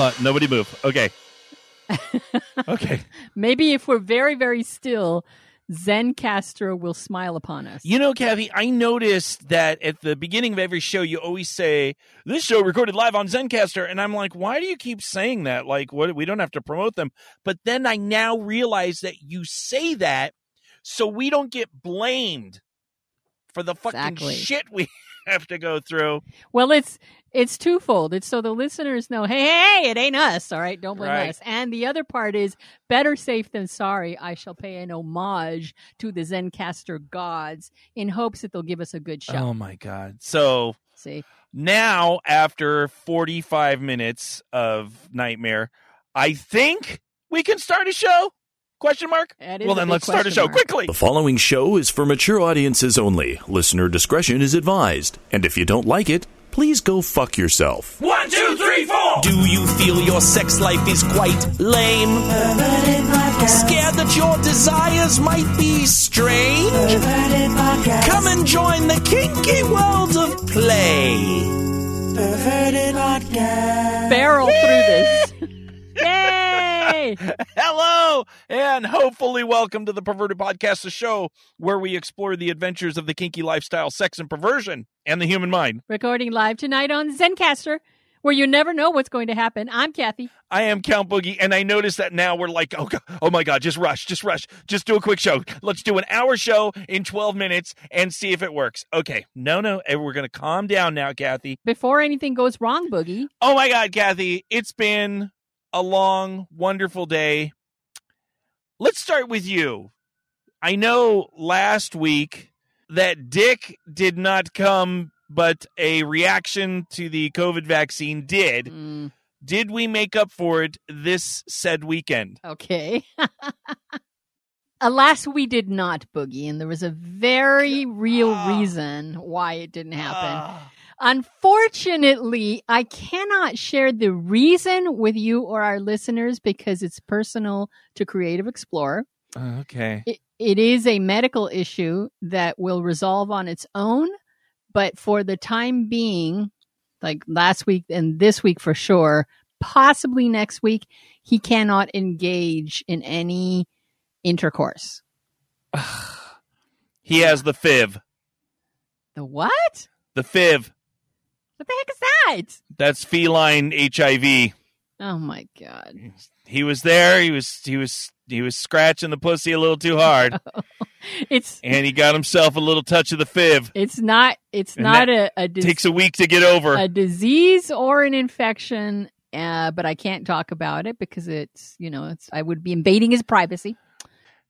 Hold on. Nobody move. Okay. Okay. Maybe if we're very, very still, ZenCaster will smile upon us. You know, Kathy, I noticed that at the beginning of every show, you always say, this show recorded live on ZenCaster. And I'm like, why do you keep saying that? Like, what? We don't have to promote them. But then I now realize that you say that so we don't get blamed for the fucking shit we have to go through. Well, it's twofold. It's so the listeners know, hey, it ain't us, all right? Don't blame us. And the other part is, better safe than sorry, I shall pay an homage to the ZenCaster gods in hopes that they'll give us a good show. Oh, my God. So now, after 45 minutes of nightmare, I think we can start a show? Question mark? Well, then let's start a show quickly. The following show is for mature audiences only. Listener discretion is advised. And if you don't like it, please go fuck yourself. 1, 2, 3, 4! Do you feel your sex life is quite lame? Scared that your desires might be strange? Come and join the kinky world of play. Perverted Podcast. Barrel through this. Yay! Hello, and hopefully welcome to the Perverted Podcast, a show where we explore the adventures of the kinky lifestyle, sex and perversion, and the human mind. Recording live tonight on ZenCaster, where you never know what's going to happen. I'm Kathy. I am Count Boogie, and I noticed that now we're like, oh, God, oh my God, just rush. Just do a quick show. Let's do an hour show in 12 minutes and see if it works. Okay, no, we're going to calm down now, Kathy. Before anything goes wrong, Boogie. Oh my God, Kathy, it's been a long, wonderful day. Let's start with you. I know last week that Dick did not come, but a reaction to the COVID vaccine did. Mm. Did we make up for it this said weekend? Okay. Alas, we did not, Boogie, and there was a very real reason why it didn't happen. Unfortunately, I cannot share the reason with you or our listeners because it's personal to Creative Explorer. Okay. It is a medical issue that will resolve on its own, but for the time being, like last week and this week for sure, possibly next week, he cannot engage in any intercourse. He has the FIV. The what? The FIV. What the heck is that? That's feline HIV. Oh my God. He was there. He was scratching the pussy a little too hard. And he got himself a little touch of the FIV. It's not a disease. Takes a week to get over. A disease or an infection, but I can't talk about it because I would be invading his privacy.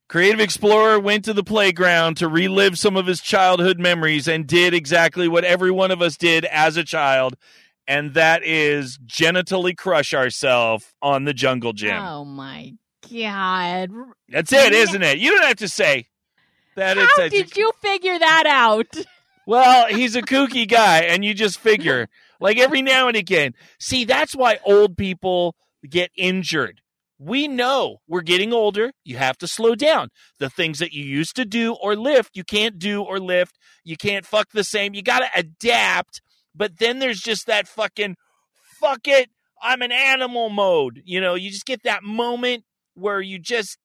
Creative Explorer went to the playground to relive some of his childhood memories and did exactly what every one of us did as a child, and that is genitally crush ourselves on the jungle gym. Oh, my God. That's it, isn't it? You don't have to say that. How did you figure that out? Well, he's a kooky guy, and you just figure. Like every now and again. See, that's why old people get injured. We know we're getting older. You have to slow down. The things that you used to do or lift, you can't do or lift. You can't fuck the same. You got to adapt. But then there's just that fucking, fuck it, I'm an animal mode. You know, you just get that moment where you just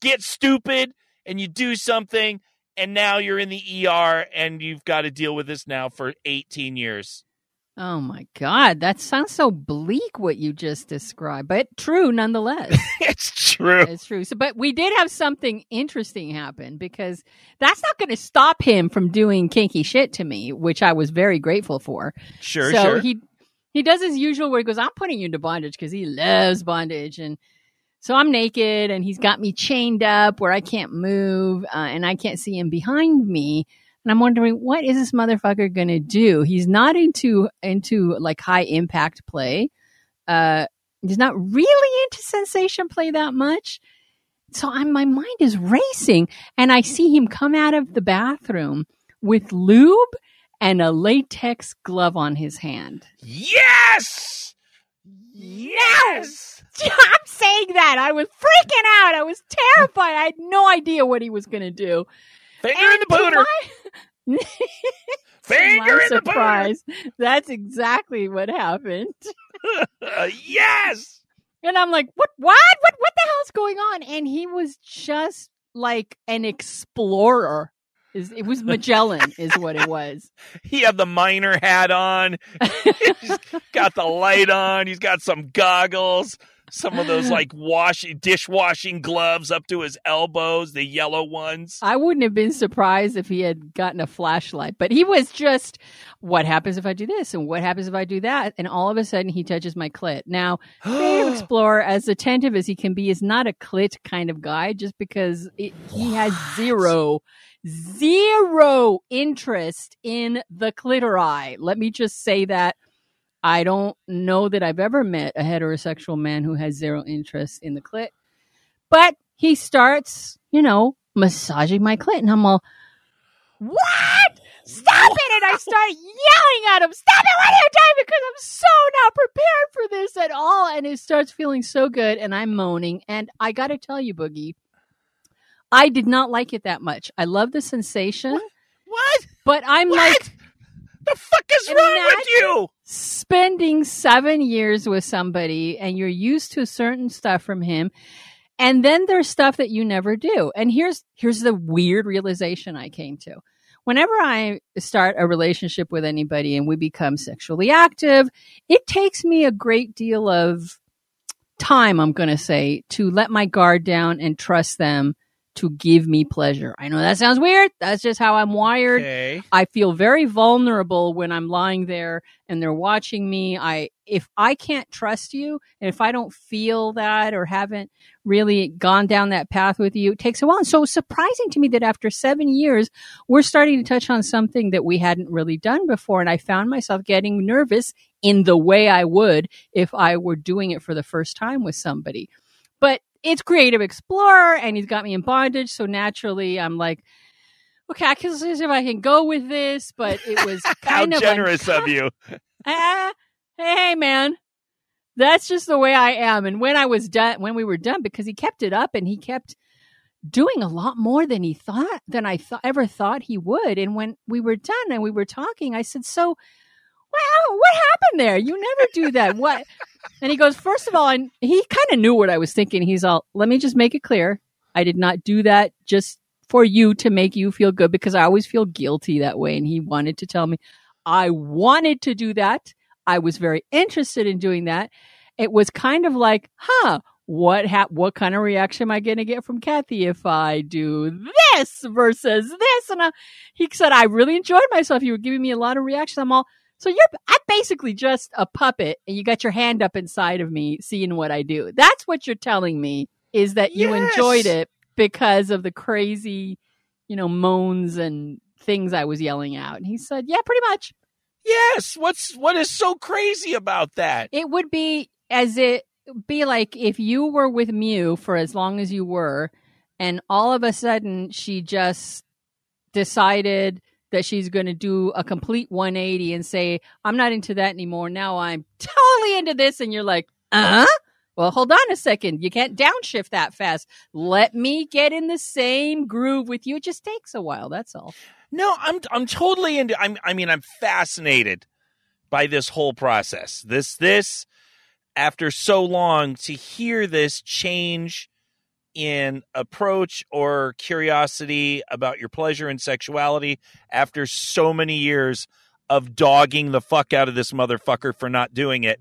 get stupid and you do something. And now you're in the ER and you've got to deal with this now for 18 years. Oh, my God. That sounds so bleak, what you just described, but true nonetheless. It's true. So, but we did have something interesting happen because that's not going to stop him from doing kinky shit to me, which I was very grateful for. Sure. So he does his usual where he goes, I'm putting you into bondage because he loves bondage. And so I'm naked and he's got me chained up where I can't move and I can't see him behind me. And I'm wondering, what is this motherfucker going to do? He's not into like high impact play. He's not really into sensation play that much. So my mind is racing. And I see him come out of the bathroom with lube and a latex glove on his hand. Yes! I'm saying that. I was freaking out. I was terrified. I had no idea what he was going to do. Finger in the booter. Finger in surprise, the butt. That's exactly what happened. Yes. And I'm like, what the hell's going on? And he was just like an explorer. It was Magellan is what it was. He had the miner hat on. He's got the light on. He's got some goggles. Some of those like dishwashing gloves up to his elbows, the yellow ones. I wouldn't have been surprised if he had gotten a flashlight, but he was just, what happens if I do this? And what happens if I do that? And all of a sudden he touches my clit. Now, Creative Explorer, as attentive as he can be, is not a clit kind of guy just because he has zero interest in the clitori. Let me just say that. I don't know that I've ever met a heterosexual man who has zero interest in the clit. But he starts, massaging my clit. And I'm all, what? Stop it! And I start yelling at him, stop it! What are you doing? Because I'm so not prepared for this at all. And it starts feeling so good. And I'm moaning. And I got to tell you, Boogie, I did not like it that much. I love the sensation. What? But I'm what? Like... the fuck is wrong with you? Spending 7 years with somebody and you're used to certain stuff from him. And then there's stuff that you never do. And here's the weird realization I came to. Whenever I start a relationship with anybody and we become sexually active, it takes me a great deal of time, I'm going to say, to let my guard down and trust them to give me pleasure. I know that sounds weird. That's just how I'm wired. Okay. I feel very vulnerable when I'm lying there and they're watching me. If I can't trust you, and if I don't feel that or haven't really gone down that path with you, it takes a while. And so it's surprising to me that after 7 years, we're starting to touch on something that we hadn't really done before. And I found myself getting nervous in the way I would if I were doing it for the first time with somebody. But it's Creative Explorer, and he's got me in bondage. So naturally, I'm like, okay, I can see if I can go with this, but it was kind of generous of you. Hey, man, that's just the way I am. And when we were done, because he kept it up and he kept doing a lot more than I ever thought he would. And when we were done and we were talking, I said, so wow, what happened there? You never do that. What? And he goes, first of all, and he kind of knew what I was thinking. He's all, let me just make it clear. I did not do that just for you to make you feel good, because I always feel guilty that way. And he wanted to tell me I wanted to do that. I was very interested in doing that. It was kind of like, what kind of reaction am I going to get from Kathy if I do this versus this? And he said, I really enjoyed myself. You were giving me a lot of reaction. I'm all, so I'm basically just a puppet and you got your hand up inside of me seeing what I do. That's what you're telling me, is that you enjoyed it because of the crazy, moans and things I was yelling out. And he said, yeah, pretty much. Yes. What is so crazy about that? It would be like if you were with Mew for as long as you were, and all of a sudden she just decided that she's going to do a complete 180 and say, I'm not into that anymore. Now I'm totally into this. And you're like, well, hold on a second. You can't downshift that fast. Let me get in the same groove with you. It just takes a while. That's all. No, I'm totally into, I'm fascinated by this whole process. This after so long to hear this change in approach or curiosity about your pleasure and sexuality after so many years of dogging the fuck out of this motherfucker for not doing it.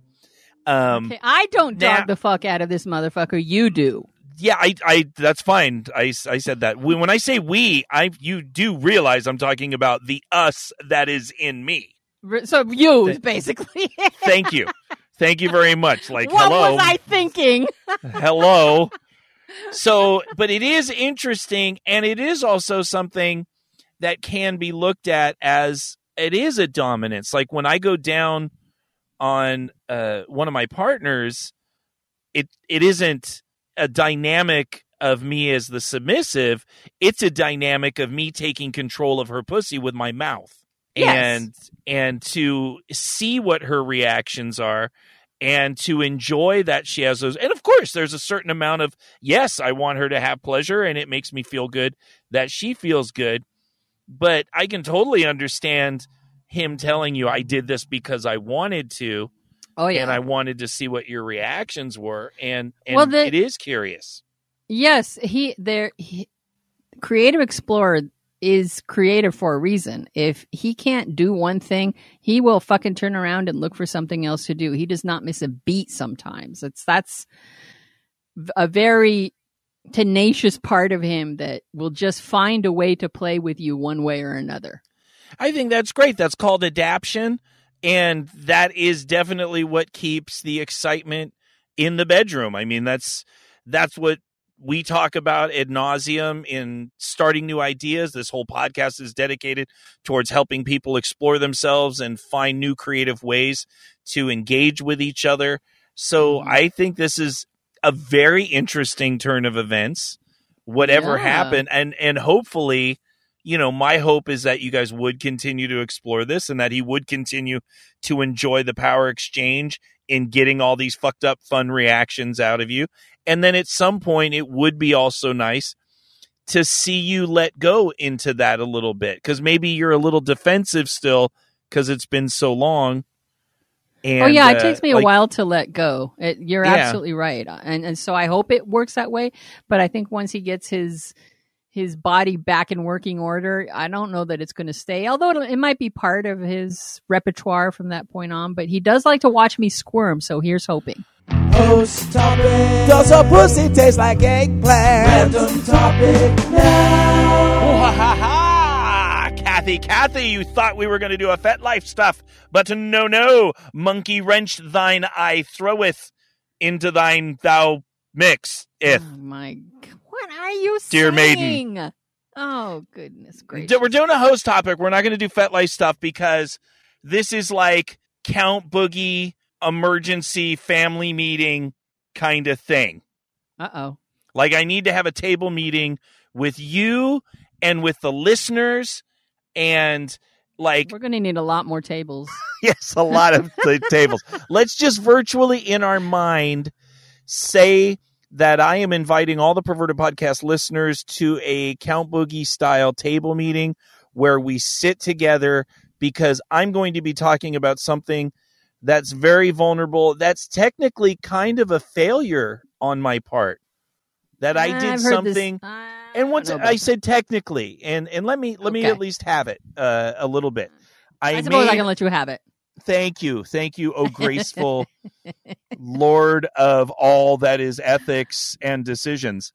Okay, I don't dog the fuck out of this motherfucker. You do. Yeah, I that's fine. I said that. When I say we, you do realize I'm talking about the us that is in me. So you, basically. Thank you. Thank you very much. Like, what hello. What was I thinking? Hello. So, but it is interesting, and it is also something that can be looked at as it is a dominance. Like when I go down on one of my partners, it isn't a dynamic of me as the submissive. It's a dynamic of me taking control of her pussy with my mouth. Yes. And to see what her reactions are. And to enjoy that she has those. And of course, there's a certain amount of, yes, I want her to have pleasure and it makes me feel good that she feels good. But I can totally understand him telling you, I did this because I wanted to. Oh, yeah. And I wanted to see what your reactions were. And it is curious. Yes. Creative Explorer is creative for a reason. If he can't do one thing, he will fucking turn around and look for something else to do. He does not miss a beat sometimes. That's a very tenacious part of him that will just find a way to play with you one way or another. I think that's great. That's called adaption. And that is definitely what keeps the excitement in the bedroom. I mean, that's what we talk about ad nauseum in starting new ideas. This whole podcast is dedicated towards helping people explore themselves and find new creative ways to engage with each other. So I think this is a very interesting turn of events, whatever happened. And hopefully, you know, my hope is that you guys would continue to explore this and that he would continue to enjoy the power exchange in getting all these fucked up fun reactions out of you. And then at some point, it would be also nice to see you let go into that a little bit, because maybe you're a little defensive still because it's been so long. And, it takes me a while to let go. You're absolutely right. And so I hope it works that way. But I think once he gets his body back in working order, I don't know that it's going to stay, although it might be part of his repertoire from that point on. But he does like to watch me squirm, so here's hoping. Post topic. Does her pussy taste like eggplant? Random topic now. Oh, ha, ha, ha. Kathy, you thought we were going to do a FetLife stuff, but no. Monkey wrench thine I throweth, into thine thou mixeth. Oh, my God. What are you Dear saying? Dear maiden. Oh, goodness gracious. We're doing a host topic. We're not going to do FetLife stuff because this is like Count Boogie emergency family meeting kind of thing. Uh-oh. Like, I need to have a table meeting with you and with the listeners, and like, we're going to need a lot more tables. Yes, a lot of tables. Let's just virtually in our mind say that I am inviting all the Perverted Podcast listeners to a Count Boogie style table meeting where we sit together, because I'm going to be talking about something that's very vulnerable. That's technically kind of a failure on my part, that I did something. And once I said technically, and let me at least have it a little bit. I suppose I can let you have it. Thank you. Oh, graceful Lord of all that is ethics and decisions.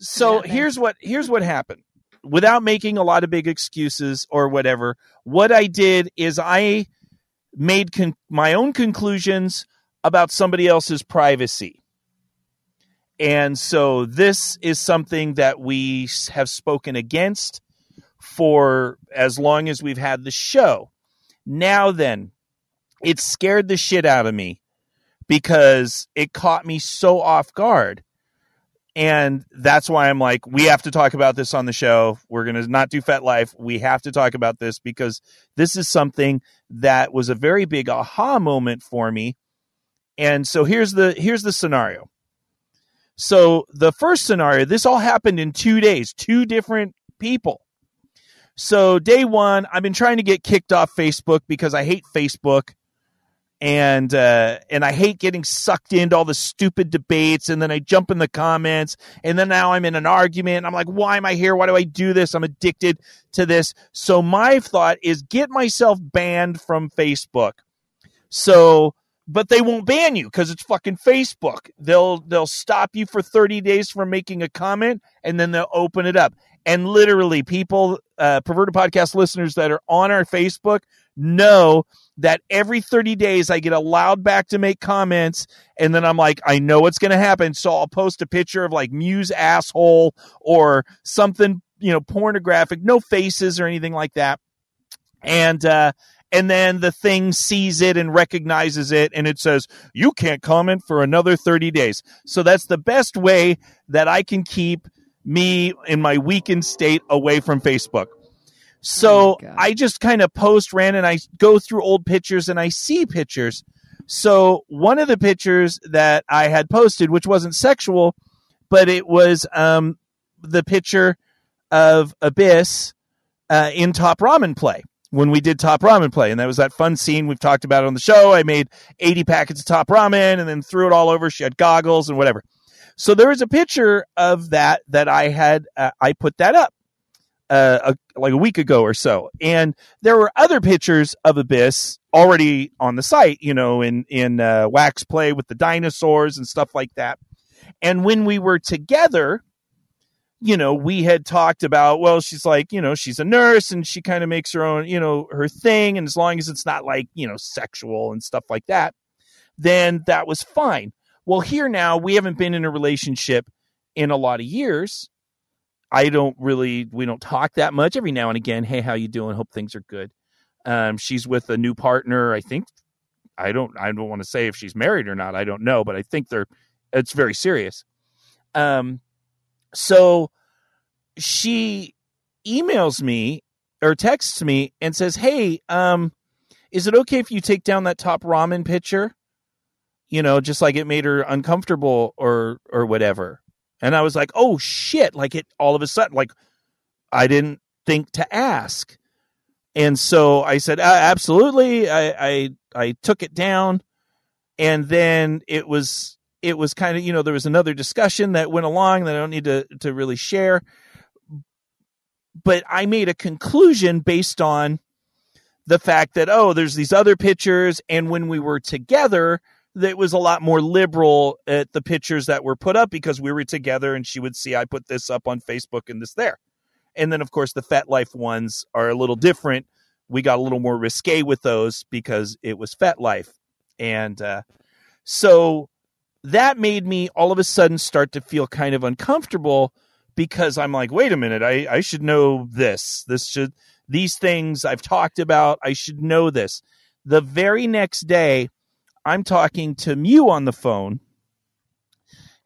So here's what happened. Without making a lot of big excuses or whatever, what I did is I made my own conclusions about somebody else's privacy. And so this is something that we have spoken against for as long as we've had the show. Now then, it scared the shit out of me because it caught me so off guard. And that's why I'm like, we have to talk about this on the show. We're going to not do FetLife. We have to talk about this because this is something that was a very big aha moment for me. And so here's the scenario. So the first scenario, this all happened in 2 days, two different people. So day one, I've been trying to get kicked off Facebook because I hate Facebook. And I hate getting sucked into all the stupid debates, and then I jump in the comments, and then now I'm in an argument. I'm like, why am I here? Why do I do this? I'm addicted to this. So my thought is get myself banned from Facebook. So, but they won't ban you because it's fucking Facebook. They'll stop you for 30 days from making a comment, and then they'll open it up. And literally people, Perverted Podcast listeners that are on our Facebook know that every 30 days I get allowed back to make comments, and then I'm like, I know what's going to happen. So I'll post a picture of like Muse asshole or something, you know, pornographic, no faces or anything like that. And then the thing sees it and recognizes it, and it says, you can't comment for another 30 days. So that's the best way that I can keep me in my weakened state away from Facebook. So I just kind of post ran, and I go through old pictures and I see pictures. So one of the pictures that I had posted, which wasn't sexual, but it was the picture of Abyss in Top Ramen Play, when we did Top Ramen Play. And that was that fun scene we've talked about on the show. I made 80 packets of Top Ramen and then threw it all over. She had goggles and whatever. So there is a picture of that that I had. I put that up like a week ago or so. And there were other pictures of Abyss already on the site, you know, in Wax Play with the dinosaurs and stuff like that. And when we were together, you know, we had talked about, well, she's like, you know, she's a nurse and she kind of makes her own, you know, her thing. And as long as it's not like, you know, sexual and stuff like that, then that was fine. Well, here now, we haven't been in a relationship in a lot of years. We don't talk that much. Every now and again, hey, how you doing? Hope things are good. She's with a new partner. I think, I don't want to say if she's married or not. I don't know, but I think it's very serious. So she emails me or texts me and says, hey, is it okay if you take down that Top Ramen picture? You know, just like it made her uncomfortable or whatever. And I was like, oh shit. Like it all of a sudden, like I didn't think to ask. And so I said, absolutely. I took it down. And then it was kind of, you know, there was another discussion that went along that I don't need to really share. But I made a conclusion based on the fact that, oh, there's these other pictures. And when we were together, that was a lot more liberal at the pictures that were put up because we were together and she would see, I put this up on Facebook and this there. And then, of course, the FetLife ones are a little different. We got a little more risque with those because it was FetLife. And so that made me all of a sudden start to feel kind of uncomfortable because I'm like, wait a minute, I should know this. These things I've talked about, I should know this. The very next day, I'm talking to Mew on the phone,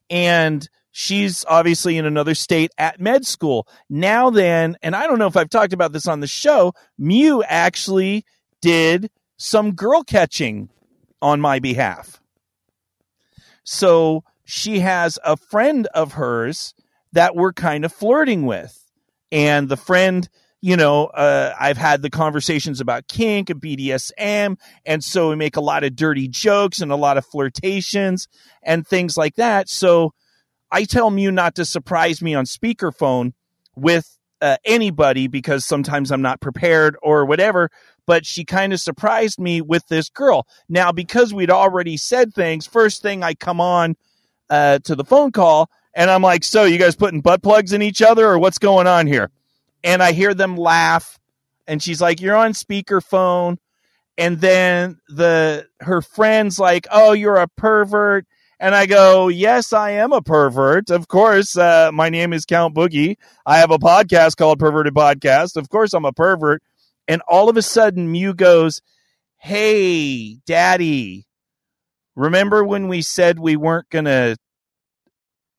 and she's obviously in another state at med school. Now then, and I don't know if I've talked about this on the show, Mew actually did some girl catching on my behalf. So she has a friend of hers that we're kind of flirting with. And the friend, you know, I've had the conversations about kink and BDSM. And so we make a lot of dirty jokes and a lot of flirtations and things like that. So I tell Mew not to surprise me on speakerphone with anybody because sometimes I'm not prepared or whatever. But she kind of surprised me with this girl. Now, because we'd already said things, first thing I come on to the phone call, and I'm like, so you guys putting butt plugs in each other or what's going on here? And I hear them laugh, and she's like, you're on speakerphone. And then her friend's like, oh, you're a pervert. And I go, yes, I am a pervert. Of course, my name is Count Boogie. I have a podcast called Perverted Podcast. Of course, I'm a pervert. And all of a sudden, Mew goes, hey, Daddy, remember when we said we weren't going to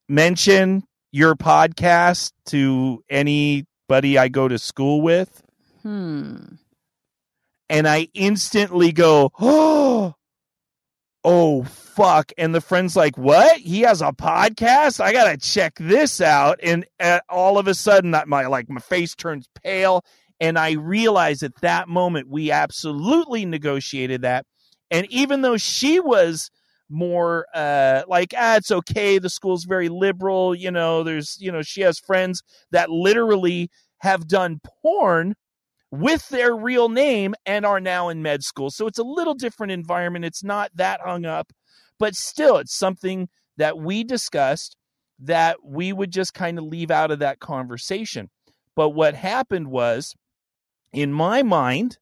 mention your podcast to anybody I go to school with? And I instantly go, oh, fuck. And the friend's like, what? He has a podcast? I got to check this out. And all of a sudden, my face turns pale. And I realized at that moment, we absolutely negotiated that. And even though she was more it's okay, the school's very liberal, you know, there's, you know, she has friends that literally have done porn with their real name and are now in med school. So it's a little different environment. It's not that hung up, but still it's something that we discussed that we would just kind of leave out of that conversation. But what happened was, in my mind,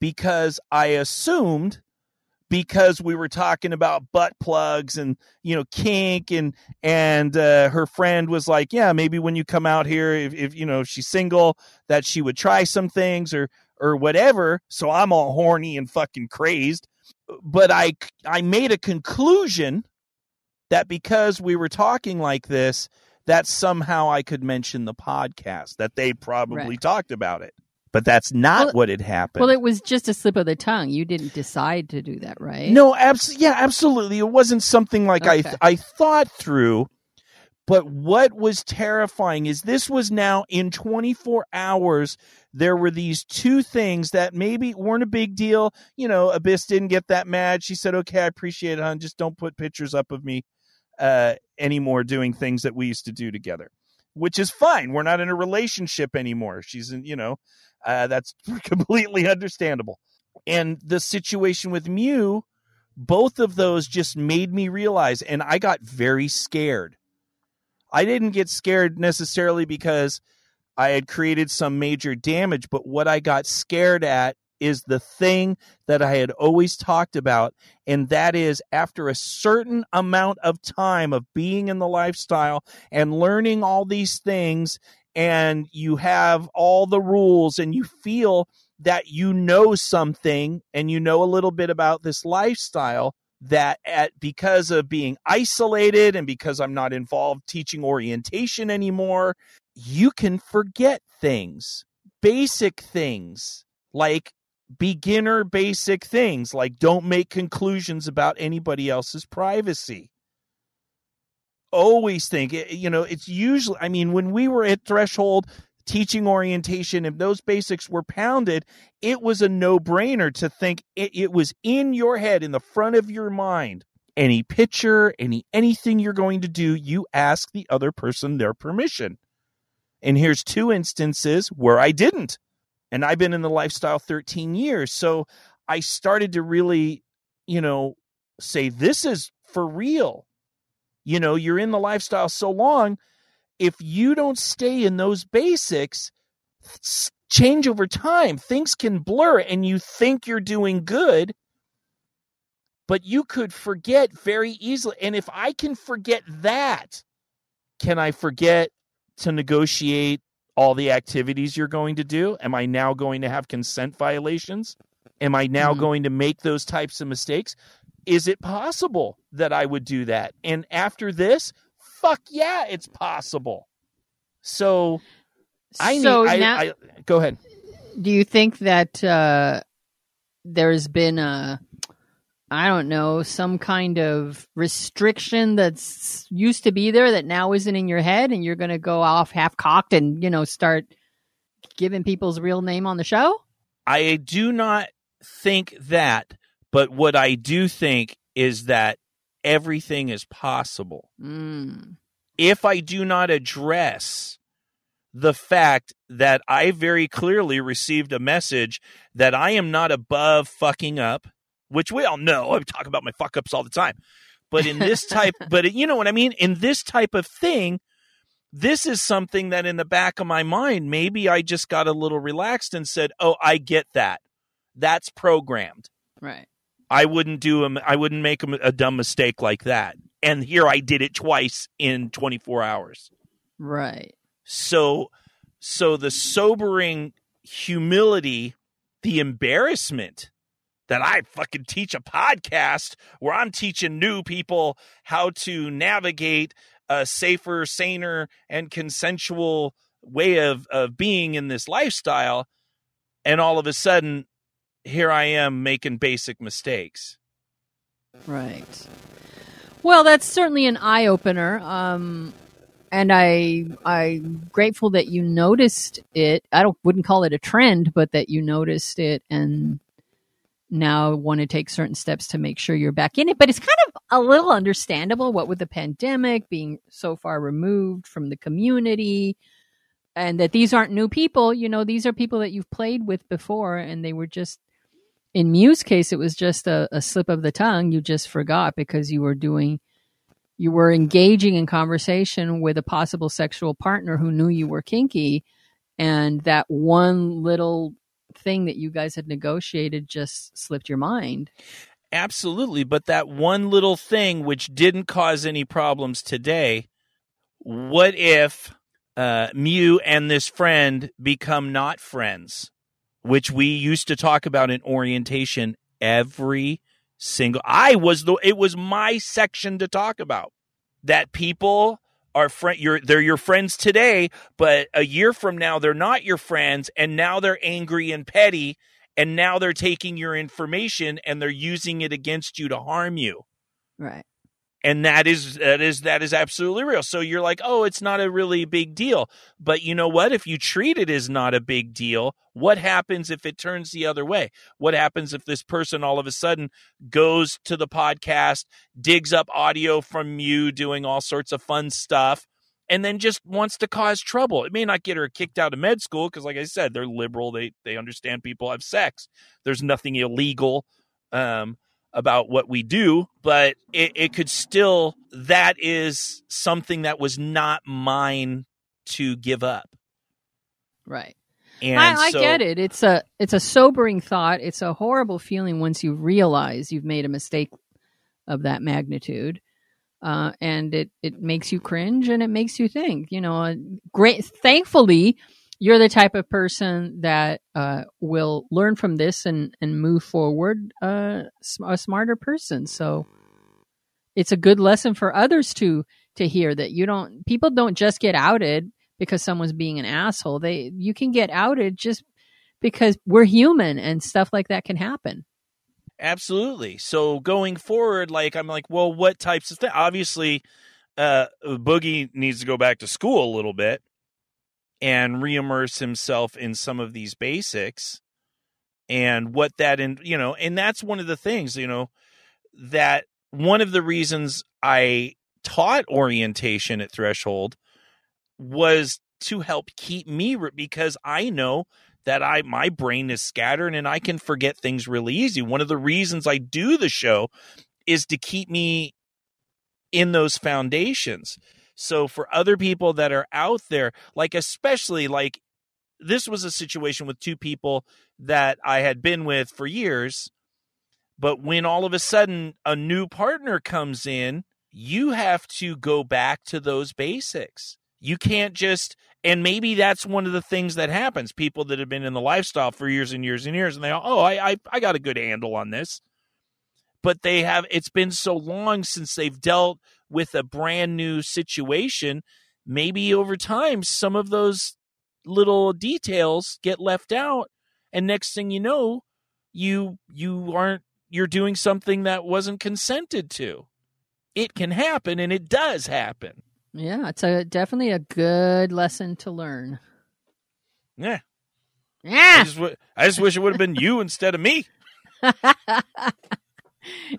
because I assumed, because we were talking about butt plugs and, you know, kink and her friend was like, yeah, maybe when you come out here, if you know, if she's single, that she would try some things or whatever. So I'm all horny and fucking crazed. But I made a conclusion that because we were talking like this, that somehow I could mention the podcast, that they probably talked about it. But that's not what had happened. Well, it was just a slip of the tongue. You didn't decide to do that, right? No, absolutely. It wasn't something like I thought through. But what was terrifying is this was now in 24 hours, there were these two things that maybe weren't a big deal. You know, Abyss didn't get that mad. She said, okay, I appreciate it, hon. Just don't put pictures up of me anymore doing things that we used to do together, which is fine. We're not in a relationship anymore. She's in, you know, that's completely understandable. And the situation with Mew, both of those just made me realize, and I got very scared. I didn't get scared necessarily because I had created some major damage, but what I got scared at is the thing that I had always talked about, and that is after a certain amount of time of being in the lifestyle and learning all these things, and you have all the rules, and you feel that you know something, and you know a little bit about this lifestyle, that because of being isolated and because I'm not involved teaching orientation anymore, you can forget things, basic things, like beginner basic things, like don't make conclusions about anybody else's privacy. Always think, you know, it's usually, I mean, when we were at Threshold teaching orientation, if those basics were pounded, it was a no-brainer to think it was in your head, in the front of your mind. Any picture, anything you're going to do, you ask the other person their permission. And here's two instances where I didn't. And I've been in the lifestyle 13 years. So I started to really, you know, say, this is for real. You know, you're in the lifestyle so long, if you don't stay in those basics, change over time. Things can blur and you think you're doing good, but you could forget very easily. And if I can forget that, can I forget to negotiate all the activities you're going to do? Am I now going to have consent violations? Am I now going to make those types of mistakes? Is it possible that I would do that? And after this, fuck yeah, it's possible. So go ahead. Do you think that there's been some kind of restriction that's used to be there that now isn't in your head, and you're going to go off half-cocked and, you know, start giving people's real name on the show? I do not think that, but what I do think is that everything is possible. If I do not address the fact that I very clearly received a message that I am not above fucking up, which we all know, I talk about my fuck ups all the time, but in this type, but you know what I mean? In this type of thing, this is something that in the back of my mind, maybe I just got a little relaxed and said, oh, I get that. That's programmed. Right. I wouldn't make a dumb mistake like that. And here I did it twice in 24 hours. Right. So the sobering humility, the embarrassment that I fucking teach a podcast where I'm teaching new people how to navigate a safer, saner, and consensual way of being in this lifestyle. And all of a sudden, here I am making basic mistakes. Right. Well, that's certainly an eye-opener. And I'm grateful that you noticed it. I wouldn't call it a trend, but that you noticed it and now want to take certain steps to make sure you're back in it. But it's kind of a little understandable, what with the pandemic, being so far removed from the community, and that these aren't new people. You know, these are people that you've played with before, and they were just, in Mew's case, it was just a slip of the tongue. You just forgot because you were engaging in conversation with a possible sexual partner who knew you were kinky. And that one little thing that you guys had negotiated just slipped your mind. Absolutely. But that one little thing, which didn't cause any problems today, what if Mew and this friend become not friends? Which we used to talk about in orientation every single... It was my section to talk about. That people are... they're your friends today, but a year from now, they're not your friends, and now they're angry and petty, and now they're taking your information, and they're using it against you to harm you. Right. And that is absolutely real. So you're like, oh, it's not a really big deal. But you know what? If you treat it as not a big deal, what happens if it turns the other way? What happens if this person all of a sudden goes to the podcast, digs up audio from you doing all sorts of fun stuff, and then just wants to cause trouble? It may not get her kicked out of med school because, like I said, they're liberal. They understand people have sex. There's nothing illegal about what we do, but it could still, that is something that was not mine to give up. Right. And I get it. It's a sobering thought. It's a horrible feeling once you realize you've made a mistake of that magnitude. And it makes you cringe and it makes you think, you know, great. Thankfully, you're the type of person that will learn from this and move forward a smarter person. So it's a good lesson for others to hear that people don't just get outed because someone's being an asshole. You can get outed just because we're human and stuff like that can happen. Absolutely. So going forward, well, what types of things? Obviously, Boogie needs to go back to school a little bit and reimmerse himself in some of these basics and what that, and that's one of the things, that one of the reasons I taught orientation at Threshold was to help keep me, because I know that my brain is scattered and I can forget things really easy. One of the reasons I do the show is to keep me in those foundations. So for other people that are out there, especially this was a situation with two people that I had been with for years. But when all of a sudden a new partner comes in, you have to go back to those basics. You can't just, and maybe that's one of the things that happens. People that have been in the lifestyle for years and years and years, and they go, oh, I got a good handle on this. But it's been so long since they've dealt with a brand new situation. Maybe over time, some of those little details get left out. And next thing you know, you're doing something that wasn't consented to. It can happen, and it does happen. Yeah, it's definitely a good lesson to learn. Yeah. Yeah. I just wish it would have been you instead of me.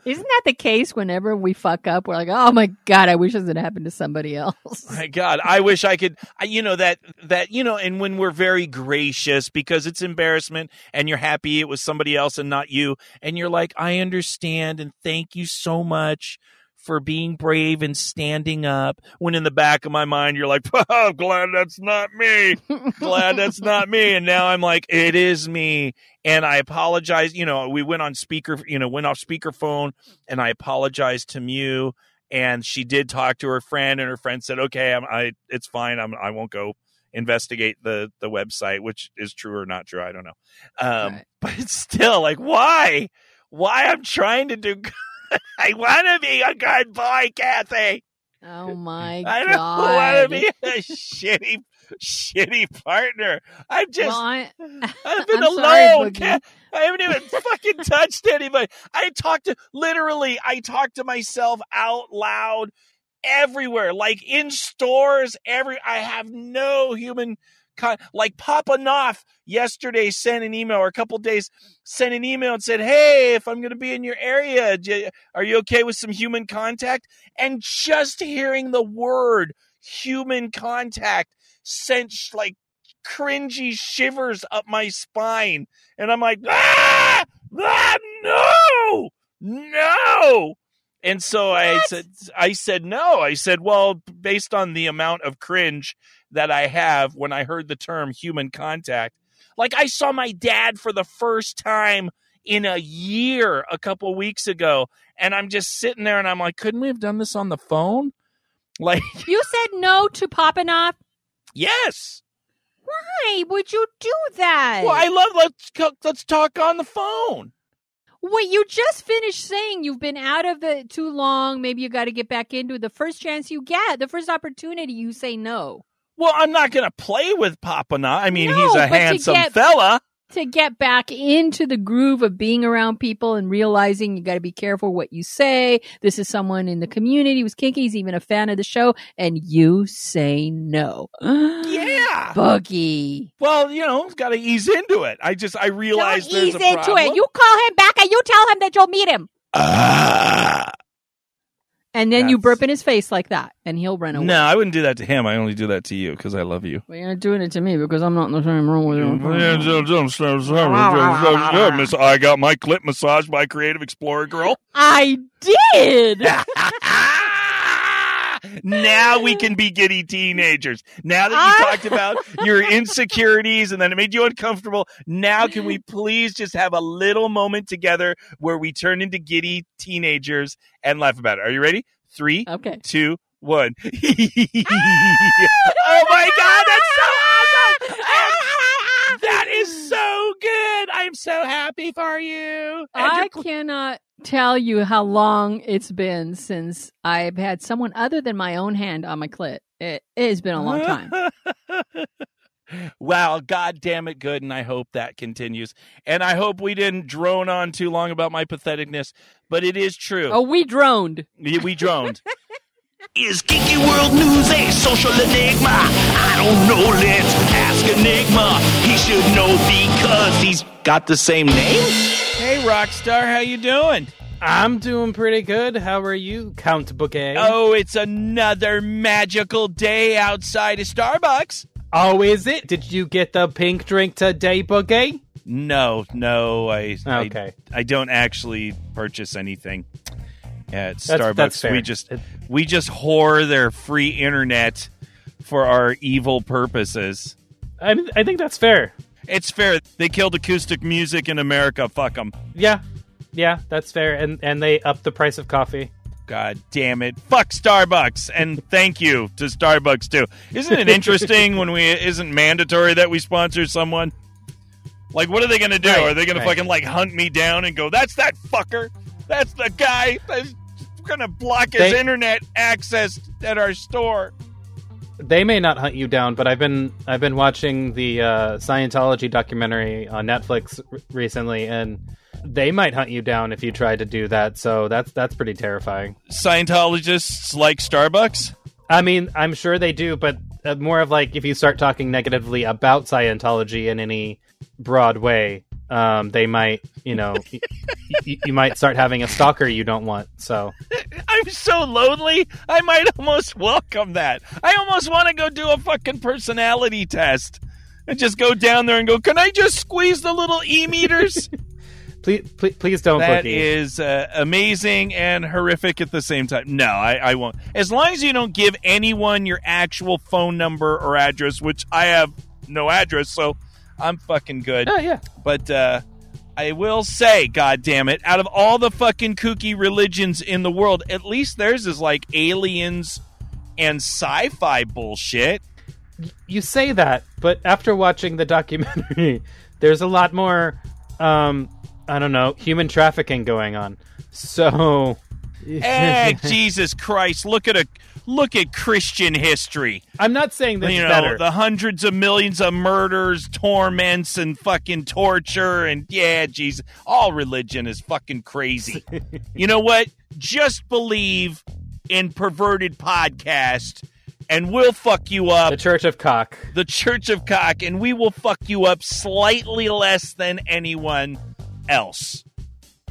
Isn't that the case whenever we fuck up? We're like, oh, my God, I wish this had happened to somebody else. My God, I wish I could, and when we're very gracious because it's embarrassment and you're happy it was somebody else and not you. And you're like, I understand. And thank you so much for being brave and standing up. When in the back of my mind, you're like, oh, I'm glad that's not me. Glad that's not me. And now I'm like, it is me. And I apologize. We went off speakerphone and I apologized to Mew. And she did talk to her friend and her friend said, okay, it's fine. I won't go investigate the website, which is true or not true. I don't know. Right. But it's still like, why I'm trying to do I want to be a good boy, Kathy. Oh, my God. I don't want to be a shitty partner. I'm just, well, I've been alone. Sorry, I haven't even fucking touched anybody. I talked to myself out loud everywhere, in stores. I have no human Papa Knopf yesterday sent an email and said, hey, if I'm going to be in your area, are you okay with some human contact? And just hearing the word human contact sent cringy shivers up my spine. And I'm like, no. And so what? I said, no. I said, well, based on the amount of cringe that I have when I heard the term human contact, I saw my dad for the first time in a year, a couple weeks ago. And I'm just sitting there and I'm like, couldn't we have done this on the phone? You said no to popping up? Yes. Why would you do that? Well, let's talk on the phone. Wait, you just finished saying you've been out of it too long. Maybe you got to get back into it. The first chance you get, the first opportunity, you say no. Well, I'm not going to play with Papa. He's a handsome fella. to get back into the groove of being around people and realizing you got to be careful what you say. This is someone in the community who's kinky. He's even a fan of the show. And you say no. Yeah. Boogie. Well, you know, got to ease into it. I realize there's a problem. Ease into it. You call him back and you tell him that you'll meet him. And then you burp in his face like that, and he'll run away. No, I wouldn't do that to him. I only do that to you because I love you. Well, you're doing it to me because I'm not in the same room with you. I got my clip massaged by Creative Explorer Girl. I did! Now we can be giddy teenagers. Now that you talked about your insecurities and then it made you uncomfortable, now can we please just have a little moment together where we turn into giddy teenagers and laugh about it? Are you ready? 3, okay. 2, 1. Oh my God, that's so awesome! That is so good! I'm so happy for you. I cannot tell you how long it's been since I've had someone other than my own hand on my clit. It has been a long time. Wow, God damn it good, and I hope that continues. And I hope we didn't drone on too long about my patheticness, but it is true. Oh, we droned. We droned. Is Geeky World News a social enigma? I don't know. Let's ask Enigma. He should know because he's got the same name. Hey, Rockstar, how you doing? I'm doing pretty good. How are you, Count Bouquet? Oh, it's another magical day outside of Starbucks. Oh, is it? Did you get the pink drink today, Bouquet? No, I don't actually purchase anything. Yeah, at Starbucks, we just whore their free internet for our evil purposes. I think that's fair. It's fair. They killed acoustic music in America. Fuck them. Yeah, that's fair. And they upped the price of coffee. God damn it. Fuck Starbucks. And thank you to Starbucks, too. Isn't it interesting when isn't mandatory that we sponsor someone? Like, what are they going to do? Right, are they going to fucking, like, hunt me down and go, that's that fucker? That's the guy that's going to block his internet access at our store. They may not hunt you down, but I've been watching the Scientology documentary on Netflix recently, and they might hunt you down if you try to do that. So that's pretty terrifying. Scientologists like Starbucks? I mean, I'm sure they do, but more of like if you start talking negatively about Scientology in any broad way, they might, you know, you might start having a stalker you don't want. So I'm so lonely. I might almost welcome that. I almost want to go do a fucking personality test and just go down there and go, can I just squeeze the little e-meters? Please don't. That Bookie. Is amazing and horrific at the same time. No, I won't. As long as you don't give anyone your actual phone number or address, which I have no address, so I'm fucking good. Oh, yeah. But I will say, God damn it, out of all the fucking kooky religions in the world, at least theirs is like aliens and sci-fi bullshit. You say that, but after watching the documentary, there's a lot more, I don't know, human trafficking going on. So... Hey, Jesus Christ, look at Christian history. I'm not saying this is better. The hundreds of millions of murders, torments, and fucking torture, and yeah, Jesus. All religion is fucking crazy. You know what? Just believe in Perverted Podcast, and we'll fuck you up. The Church of Cock. The Church of Cock, and we will fuck you up slightly less than anyone else.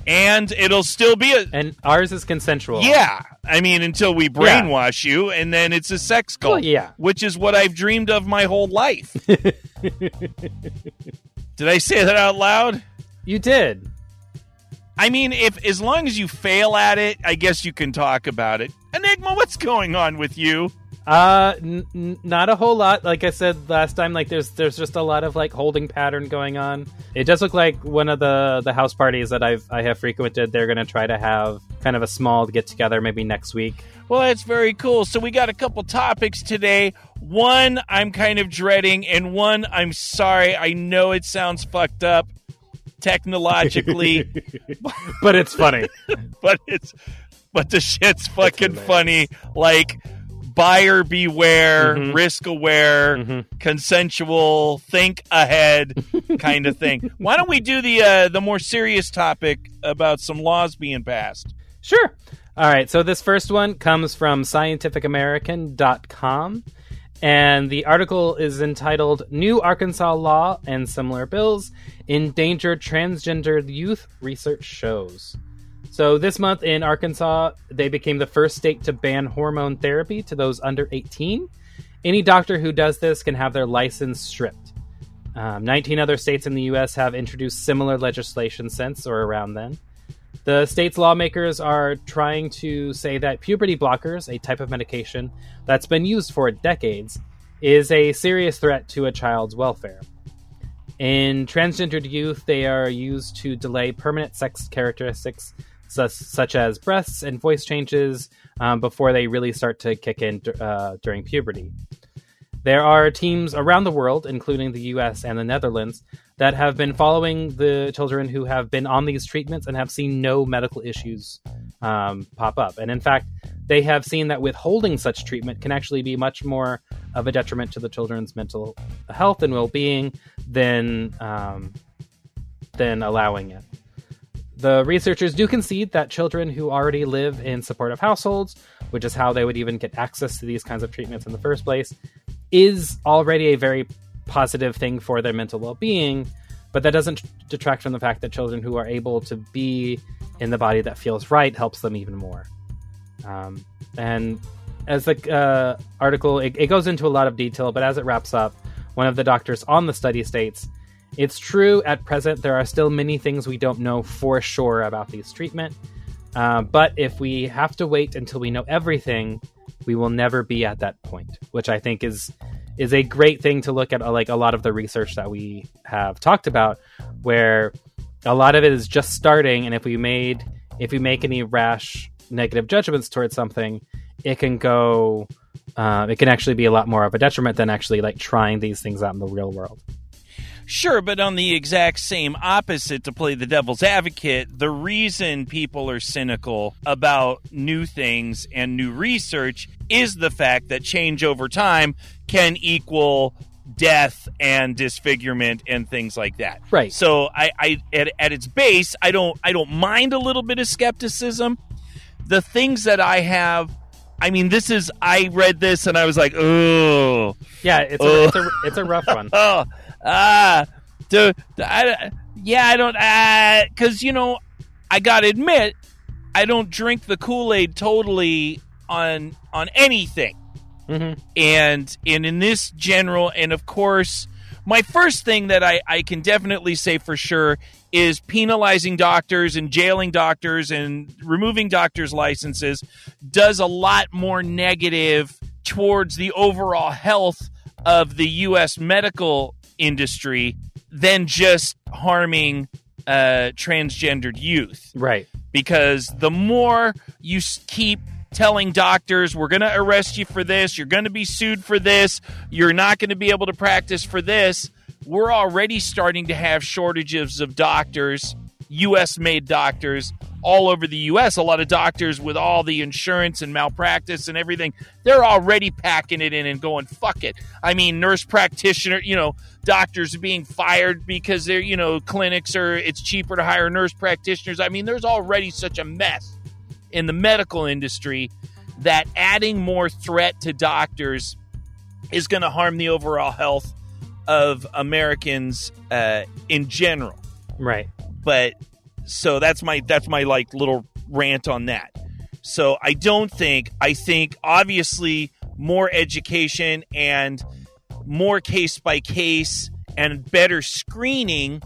And it'll still be and ours is consensual. Yeah. I mean, until we brainwash you, and then it's a sex cult. Well, yeah. Which is what I've dreamed of my whole life. Did I say that out loud? You did. I mean, as long as you fail at it, I guess you can talk about it. Enigma, what's going on with you? Not a whole lot. Like I said last time, like there's just a lot of like holding pattern going on. It does look like one of the house parties that I have frequented, they're going to try to have kind of a small get together maybe next week. Well, that's very cool. So we got a couple topics today. One I'm kind of dreading, and one I'm sorry. I know it sounds fucked up technologically, but it's funny. But the shit's fucking funny. Like buyer beware, mm-hmm. risk aware, mm-hmm. consensual, think ahead kind of thing. Why don't we do the more serious topic about some laws being passed? Sure. All right. So this first one comes from scientificamerican.com. And the article is entitled New Arkansas Law and Similar Bills Endanger Transgendered Youth, Research Shows. So this month in Arkansas, they became the first state to ban hormone therapy to those under 18. Any doctor who does this can have their license stripped. 19 other states in the U.S. have introduced similar legislation since or around then. The state's lawmakers are trying to say that puberty blockers, a type of medication that's been used for decades, is a serious threat to a child's welfare. In transgendered youth, they are used to delay permanent sex characteristics such as breasts and voice changes before they really start to kick in during puberty. There are teams around the world, including the U.S. and the Netherlands, that have been following the children who have been on these treatments and have seen no medical issues pop up. And in fact, they have seen that withholding such treatment can actually be much more of a detriment to the children's mental health and well-being than allowing it. The researchers do concede that children who already live in supportive households, which is how they would even get access to these kinds of treatments in the first place, is already a very positive thing for their mental well-being, but that doesn't detract from the fact that children who are able to be in the body that feels right helps them even more. And as the article, it goes into a lot of detail, but as it wraps up, one of the doctors on the study states, "It's true at present there are still many things we don't know for sure about these treatment, but if we have to wait until we know everything, we will never be at that point," which I think is a great thing to look at, like a lot of the research that we have talked about, where a lot of it is just starting, and if we make any rash negative judgments towards something, it can go it can actually be a lot more of a detriment than actually like trying these things out in the real world. Sure, but on the exact same opposite, to play the devil's advocate, the reason people are cynical about new things and new research is the fact that change over time can equal death and disfigurement and things like that. Right. So I at its base, I don't mind a little bit of skepticism. The things that I have, I mean, I read this and I was like, oh. Yeah, it's a rough one. Oh. Because, you know, I gotta admit, I don't drink the Kool-Aid totally on anything. Mm-hmm. And in this general, and of course, my first thing that I can definitely say for sure is penalizing doctors and jailing doctors and removing doctors' licenses does a lot more negative towards the overall health of the U.S. medical industry than just harming transgendered youth. Right. Because the more you keep telling doctors, we're going to arrest you for this, you're going to be sued for this, you're not going to be able to practice for this, we're already starting to have shortages of doctors, U.S.-made doctors, all over the U.S. A lot of doctors with all the insurance and malpractice and everything, they're already packing it in and going, fuck it. I mean, nurse practitioner, you know, doctors are being fired because they're, you know, clinics are, it's cheaper to hire nurse practitioners. I mean, there's already such a mess in the medical industry that adding more threat to doctors is going to harm the overall health of Americans in general. Right. But so that's my like little rant on that. So I think obviously more education and more case by case and better screening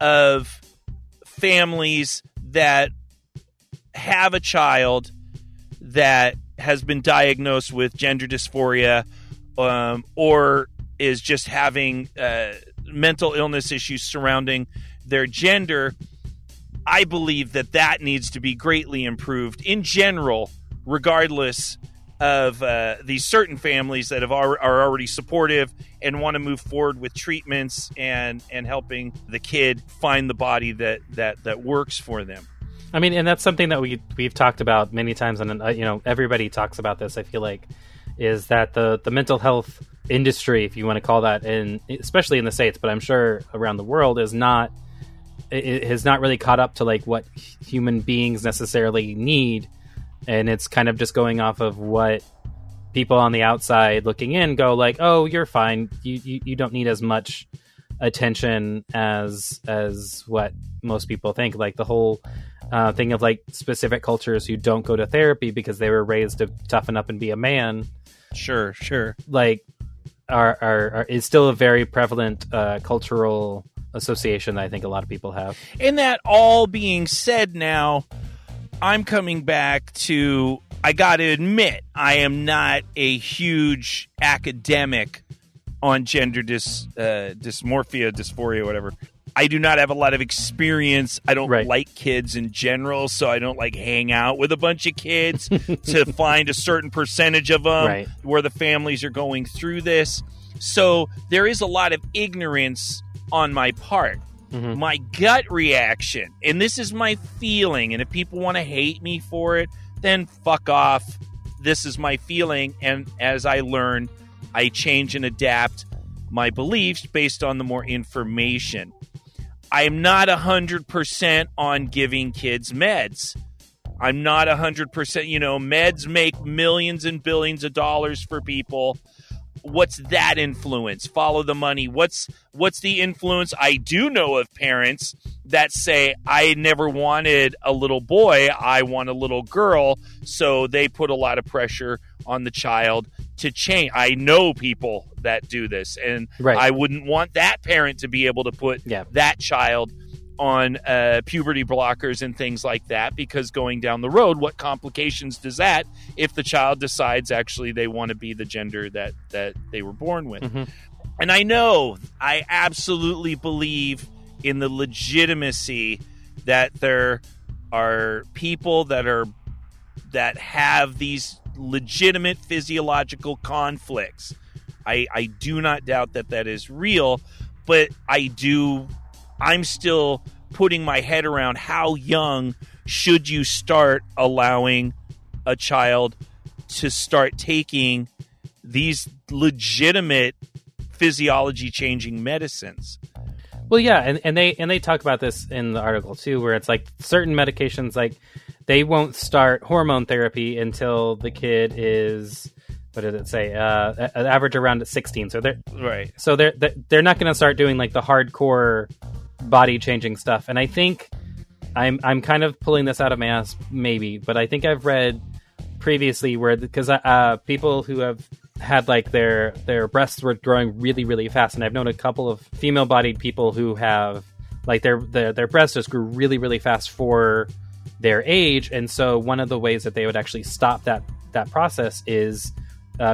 of families that have a child that has been diagnosed with gender dysphoria or is just having mental illness issues surrounding their gender, I believe that needs to be greatly improved in general, regardless of these certain families that are already supportive and want to move forward with treatments and helping the kid find the body that works for them. I mean, and that's something that we've talked about many times, and everybody talks about this, I feel like, is that the mental health industry, if you want to call that, and especially in the States, but I'm sure around the world, is not, it has not really caught up to like what human beings necessarily need. And it's kind of just going off of what people on the outside looking in go like, oh, you're fine. You don't need as much attention as what most people think. Like the whole thing of like specific cultures who don't go to therapy because they were raised to toughen up and be a man. Sure. Like is still a very prevalent cultural association that I think a lot of people have. And that all being said, now I'm coming back to, I got to admit, I am not a huge academic on gender dysphoria, whatever. I do not have a lot of experience. I don't like kids in general, so I don't like hang out with a bunch of kids to find a certain percentage of them where the families are going through this. So there is a lot of ignorance on my part. Mm-hmm. My gut reaction, and this is my feeling, and if people want to hate me for it, then fuck off. This is my feeling, and as I learn, I change and adapt my beliefs based on the more information. I'm not 100% on giving kids meds. I'm not 100%, meds make millions and billions of dollars for people. What's that influence? Follow the money. What's the influence? I do know of parents that say, I never wanted a little boy, I want a little girl. So they put a lot of pressure on the child to change. I know people that do this, and I wouldn't want that parent to be able to put that child on puberty blockers and things like that, because going down the road, what complications does that if the child decides actually they want to be the gender that they were born with? Mm-hmm. And I know, I absolutely believe in the legitimacy that there are people that have these legitimate physiological conflicts. I do not doubt that is real, but I'm still putting my head around how young should you start allowing a child to start taking these legitimate physiology-changing medicines. Well, yeah, and they talk about this in the article too, where it's like certain medications, like they won't start hormone therapy until the kid is, what did it say? Average around at 16. So they're So they're not going to start doing like the hardcore body changing stuff. And I think I'm kind of pulling this out of my ass maybe, but I think I've read previously where, because people who have had like their breasts were growing really, really fast, and I've known a couple of female bodied people who have like their breasts just grew really, really fast for their age. And so one of the ways that they would actually stop that process is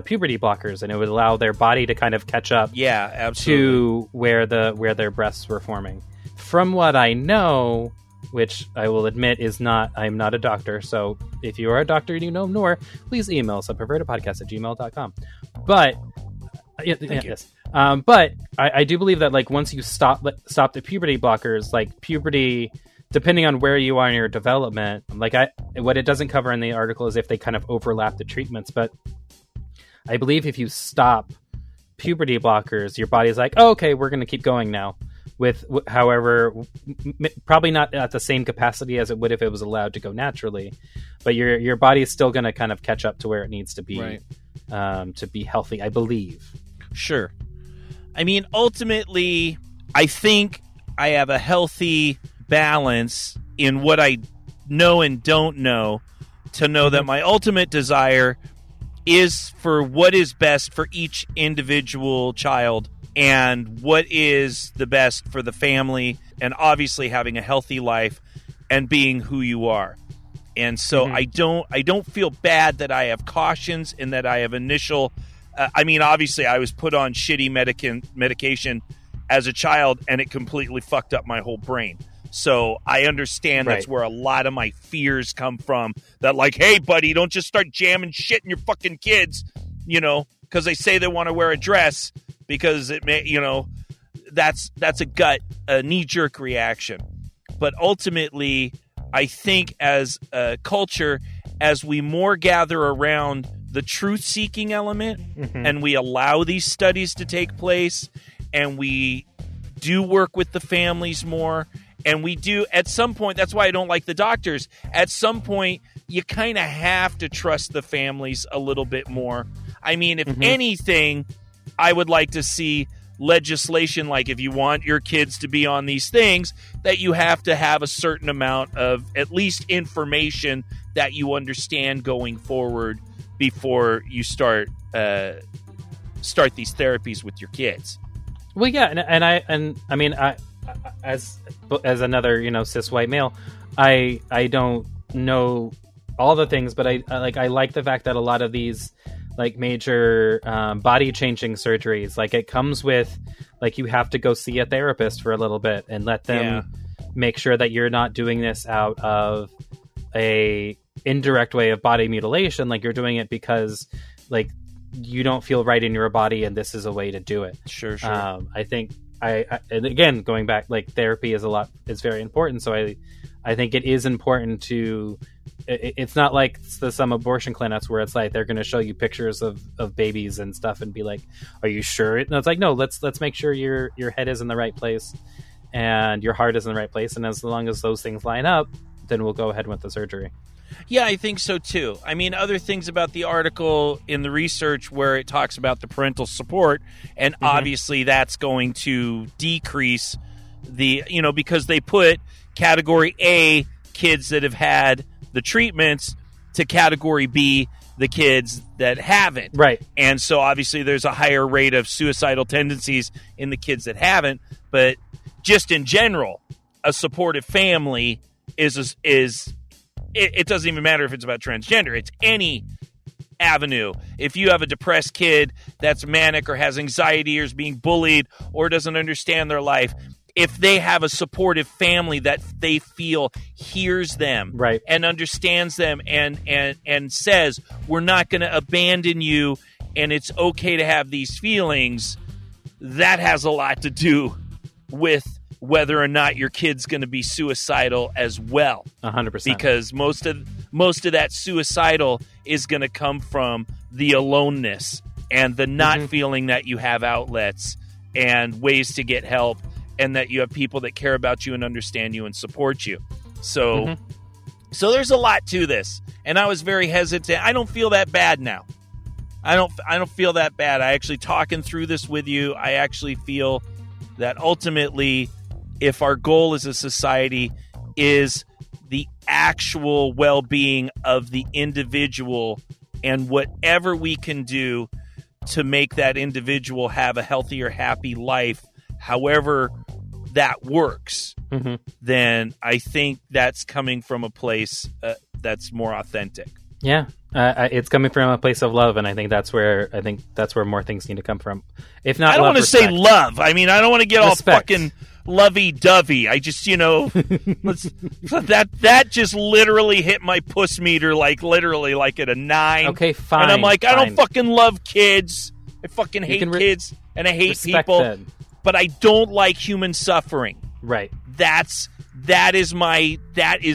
puberty blockers, and it would allow their body to kind of catch up to where their breasts were forming. From what I know, which I will admit is not, I'm not a doctor, so if you are a doctor and you know more, please email us at pervertedpodcast@gmail.com. But but I do believe that like once you stop the puberty blockers, like puberty, depending on where you are in your development, like what it doesn't cover in the article is if they kind of overlap the treatments, but I believe if you stop puberty blockers, your body's like, oh, okay, we're going to keep going now. With however, probably not at the same capacity as it would if it was allowed to go naturally, but your body is still going to kind of catch up to where it needs to be to be healthy, I believe. Sure. I mean, ultimately, I think I have a healthy balance in what I know and don't know to know that my ultimate desire is for what is best for each individual child, and what is the best for the family, and obviously having a healthy life and being who you are. And so I don't feel bad that I have cautions and that I have initial obviously I was put on shitty medication as a child, and it completely fucked up my whole brain. So I understand that's where a lot of my fears come from, that like, hey, buddy, don't just start jamming shit in your fucking kids, because they say they want to wear a dress. Because it may, that's a gut, a knee-jerk reaction. But ultimately, I think as a culture, as we more gather around the truth-seeking element, mm-hmm. and we allow these studies to take place, and we do work with the families more, and we do, at some point, that's why I don't like the doctors, at some point, you kind of have to trust the families a little bit more. I mean, if mm-hmm. anything, I would like to see legislation, like if you want your kids to be on these things, that you have to have a certain amount of at least information that you understand going forward before you start these therapies with your kids. Well, yeah, and I mean, as another, you know, cis white male, I don't know all the things, but I like the fact that a lot of these like major body changing surgeries, like it comes with like you have to go see a therapist for a little bit and let them make sure that you're not doing this out of a indirect way of body mutilation, like you're doing it because like you don't feel right in your body and this is a way to do it. Sure. I think I and again going back, like therapy is a lot, it's very important, so I think it is important to, it's not like some abortion clinics where it's like they're going to show you pictures of babies and stuff and be like, are you sure? And it's like, no, let's make sure your head is in the right place and your heart is in the right place. And as long as those things line up, then we'll go ahead with the surgery. Yeah, I think so too. I mean, other things about the article in the research where it talks about the parental support, and mm-hmm. obviously that's going to decrease the, you know, because they put Category A kids that have had the treatments to Category B, the kids that haven't. Right. And so obviously there's a higher rate of suicidal tendencies in the kids that haven't. But just in general, a supportive family it doesn't even matter if it's about transgender. It's any avenue. If you have a depressed kid that's manic or has anxiety or is being bullied or doesn't understand their life, if they have a supportive family that they feel hears them right. and understands them and says, we're not going to abandon you and it's okay to have these feelings, that has a lot to do with whether or not your kid's going to be suicidal as well. 100%. Because most of that suicidal is going to come from the aloneness and the not mm-hmm. feeling that you have outlets and ways to get help, and that you have people that care about you and understand you and support you. So mm-hmm. so there's a lot to this. And I was very hesitant. I don't feel that bad now. I don't feel that bad. I actually, talking through this with you, I actually feel that ultimately if our goal as a society is the actual well-being of the individual and whatever we can do to make that individual have a healthier, happy life, however that works, mm-hmm. then I think that's coming from a place that's more authentic. Yeah, it's coming from a place of love, and I think that's where more things need to come from. If not, I don't want to say love. I mean, I don't want to get respect. All fucking lovey-dovey. I just, you know, that just literally hit my puss meter like at a 9. Okay, fine. And I'm like, I don't fucking love kids. I fucking hate kids, and I hate people. Them. But I don't like human suffering. Right. That is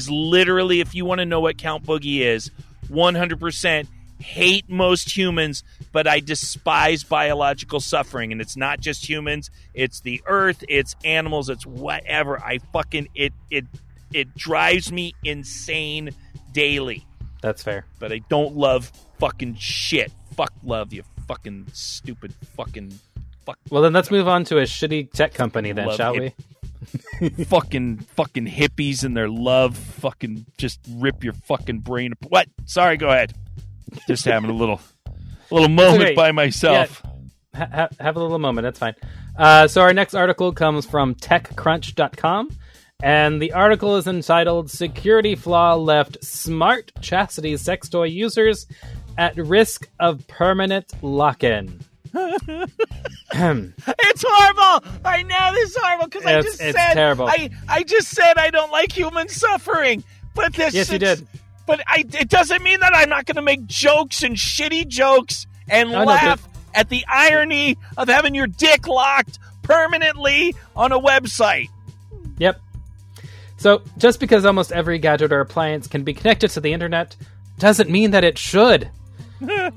literally, if you want to know what Count Boogie is, 100% hate most humans, but I despise biological suffering. And it's not just humans. It's the earth. It's animals. It's whatever. I fucking, it drives me insane daily. That's fair. But I don't love fucking shit. Fuck love, you fucking stupid fucking... Well, then let's move on to a shitty tech company then, shall we? fucking hippies and their love fucking just rip your fucking brain apart. What? Sorry, go ahead. Just having a little moment okay. by myself. Yeah. Have a little moment. That's fine. So our next article comes from techcrunch.com, and the article is entitled Security Flaw Left Smart Chastity Sex Toy Users at Risk of Permanent Lock-In. It's horrible. I know this is horrible because I just said I don't like human suffering. But this you did. But it doesn't mean that I'm not going to make jokes and shitty jokes and laugh at the irony of having your dick locked permanently on a website. Yep. So just because almost every gadget or appliance can be connected to the internet doesn't mean that it should.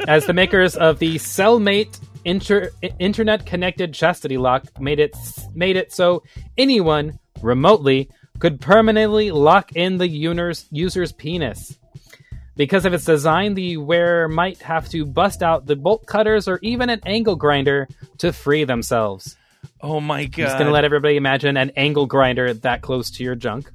as the makers of the Cellmate internet-connected chastity lock made it so anyone remotely could permanently lock in the user's penis. Because of its design, the wearer might have to bust out the bolt cutters or even an angle grinder to free themselves. Oh my god. I'm just going to let everybody imagine an angle grinder that close to your junk.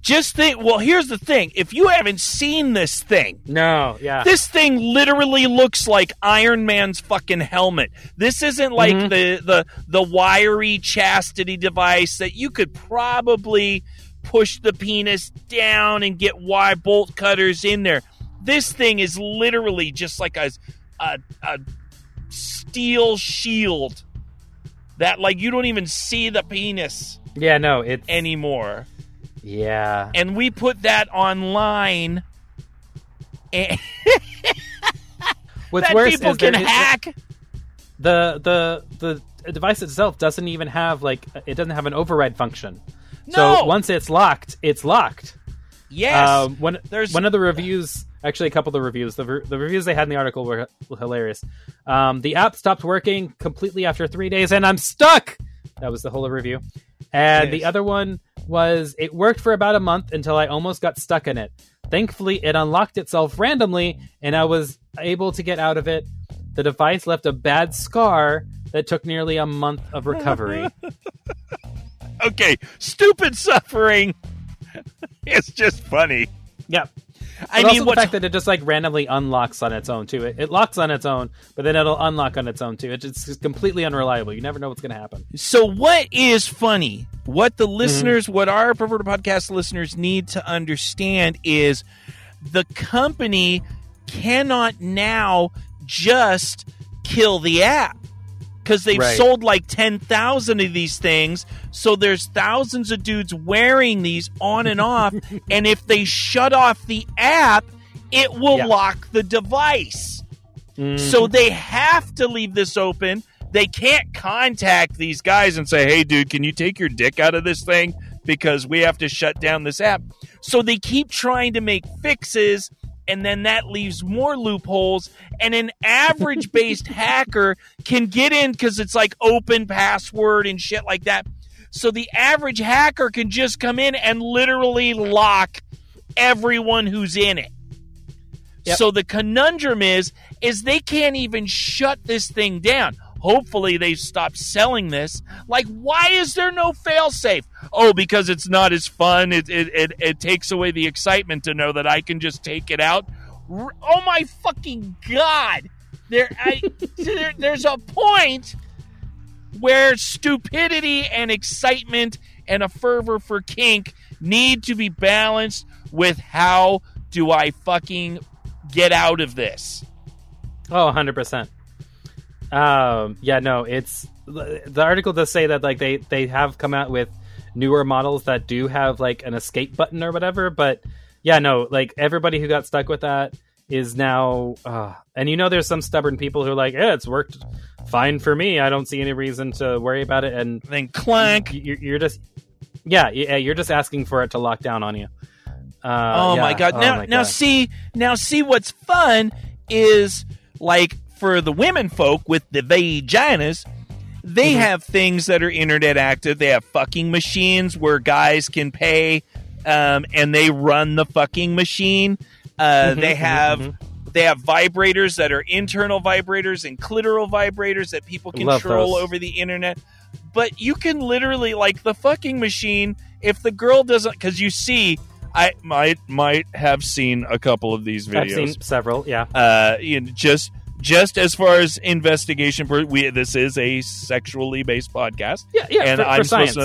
Just think, well, here's the thing. If you haven't seen this thing. No, yeah. This thing literally looks like Iron Man's fucking helmet. This isn't like the wiry chastity device that you could probably push the penis down and get wide bolt cutters in there. This thing is literally just like a steel shield that, like, you don't even see the penis. Yeah, no, it's anymore. Yeah. And we put that online and what's that worse people is can hack. The device itself doesn't even have, like, it doesn't have an override function. No. So once it's locked, it's locked. Yes. One of the reviews, actually a couple of the reviews, the reviews they had in the article were hilarious. The app stopped working completely after 3 days and I'm stuck. That was the whole review. And the other one was, it worked for about a month until I almost got stuck in it. Thankfully, it unlocked itself randomly, and I was able to get out of it. The device left a bad scar that took nearly a month of recovery. Okay, stupid suffering. It's just funny. Yep. The fact that it just, like, randomly unlocks on its own, too. It locks on its own, but then it'll unlock on its own, too. It's just completely unreliable. You never know what's going to happen. So what is funny, what the listeners, what our Perverted Podcast listeners need to understand is the company cannot now just kill the app. Because they've sold like 10,000 of these things, so there's thousands of dudes wearing these on and off, and if they shut off the app, it will lock the device. So they have to leave this open. They can't contact these guys and say, hey, dude, can you take your dick out of this thing? Because we have to shut down this app. So they keep trying to make fixes, and then that leaves more loopholes, and an average-based hacker can get in because it's like open password and shit like that. So the average hacker can just come in and literally lock everyone who's in it. Yep. So the conundrum is they can't even shut this thing down. Hopefully they've stopped selling this. Like, why is there no fail-safe? Oh, because it's not as fun. It takes away the excitement to know that I can just take it out. Oh, my fucking God. There's a point where stupidity and excitement and a fervor for kink need to be balanced with how do I fucking get out of this? Oh, 100%. It's the article does say that, like, they have come out with newer models that do have, like, an escape button or whatever, but everybody who got stuck with that is now and there's some stubborn people who are like, it's worked fine for me, I don't see any reason to worry about it, and then clank, you're just asking for it to lock down on you. My God. Now see what's fun is, like, for the women folk with the vaginas, they have things that are internet active. They have fucking machines where guys can pay and they run the fucking machine. They have vibrators that are internal vibrators and clitoral vibrators that people control over the internet. But you can literally, like, the fucking machine, if the girl doesn't, because you see, I might have seen a couple of these videos. I've seen several, yeah. Just as far as investigation, this is a sexually based podcast. Yeah, and for science.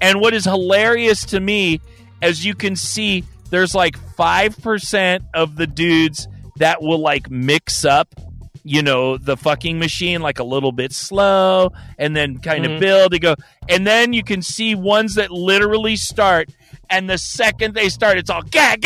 And what is hilarious to me, as you can see, there's like 5% of the dudes that will, like, mix up, the fucking machine, like, a little bit slow, and then kind of build and go. And then you can see ones that literally start. And the second they start, it's all ga,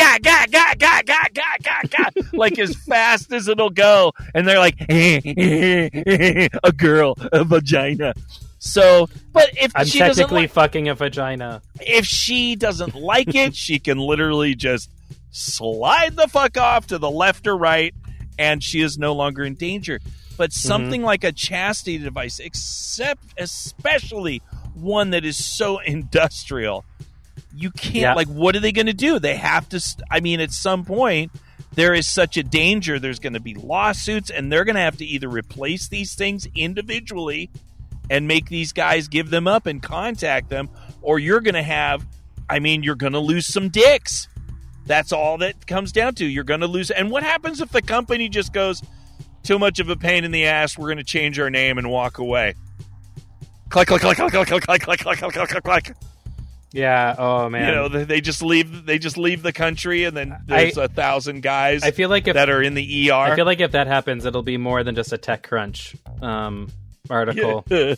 like, as fast as it'll go. And they're like, a girl, a vagina. So, but if I'm she technically fucking a vagina, if she doesn't like it, she can literally just slide the fuck off to the left or right. and she is no longer in danger. But something like a chastity device, especially one that is so industrial, you can't, like, what are they going to do? They have to, at some point, there is such a danger. There's going to be lawsuits, and they're going to have to either replace these things individually and make these guys give them up and contact them, or you're going to have, you're going to lose some dicks. That's all that comes down to. You're going to lose. And what happens if the company just goes, too much of a pain in the ass, we're going to change our name and walk away? Click, click, click, click, click, click, click, click, click, click, click, click. Yeah. Oh man. You know, they just leave. They just leave the country, and then there's 1,000 guys. I feel like that are in the ER. I feel like if that happens, it'll be more than just a TechCrunch article. we'll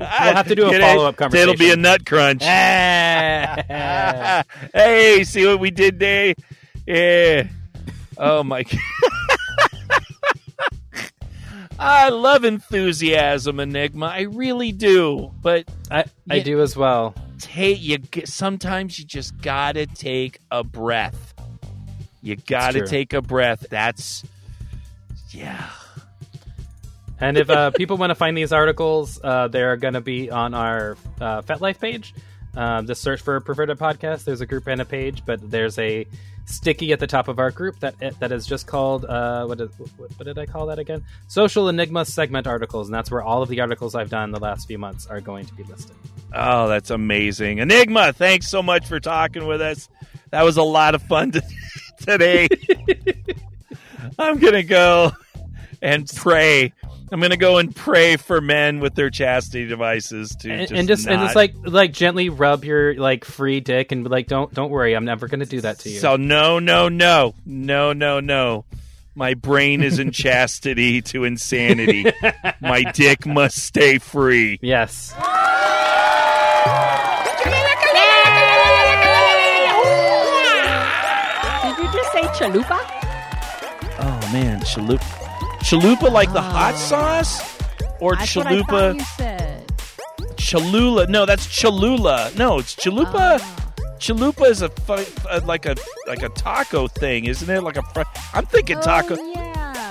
have to do a follow-up conversation. It'll be a nut crunch. Hey, see what we did there? Yeah. Oh my. I love enthusiasm, Enigma. I really do, but I do as well. Sometimes you just gotta take a breath. You gotta take a breath. That's And if people want to find these articles, they're going to be on our FetLife page. Just search for Perverted Podcast. There's a group and a page, but there's a sticky at the top of our group that is just called what did I call that again? Social Enigma Segment Articles, and that's where all of the articles I've done the last few months are going to be listed. Oh, that's amazing. Enigma, thanks so much for talking with us. That was a lot of fun today. I'm going to go and pray. I'm going to go and pray for men with their chastity devices to just gently rub your free dick and be like, don't worry, I'm never going to do that to you. So no. My brain is in chastity to insanity. My dick must stay free. Yes. Did you just say chalupa? Oh man, chalupa. Chalupa like the hot sauce? Or chalupa? What I thought you said. Cholula. No, that's Cholula. No, it's chalupa. Chalupa is like a taco thing, isn't it? I'm thinking taco.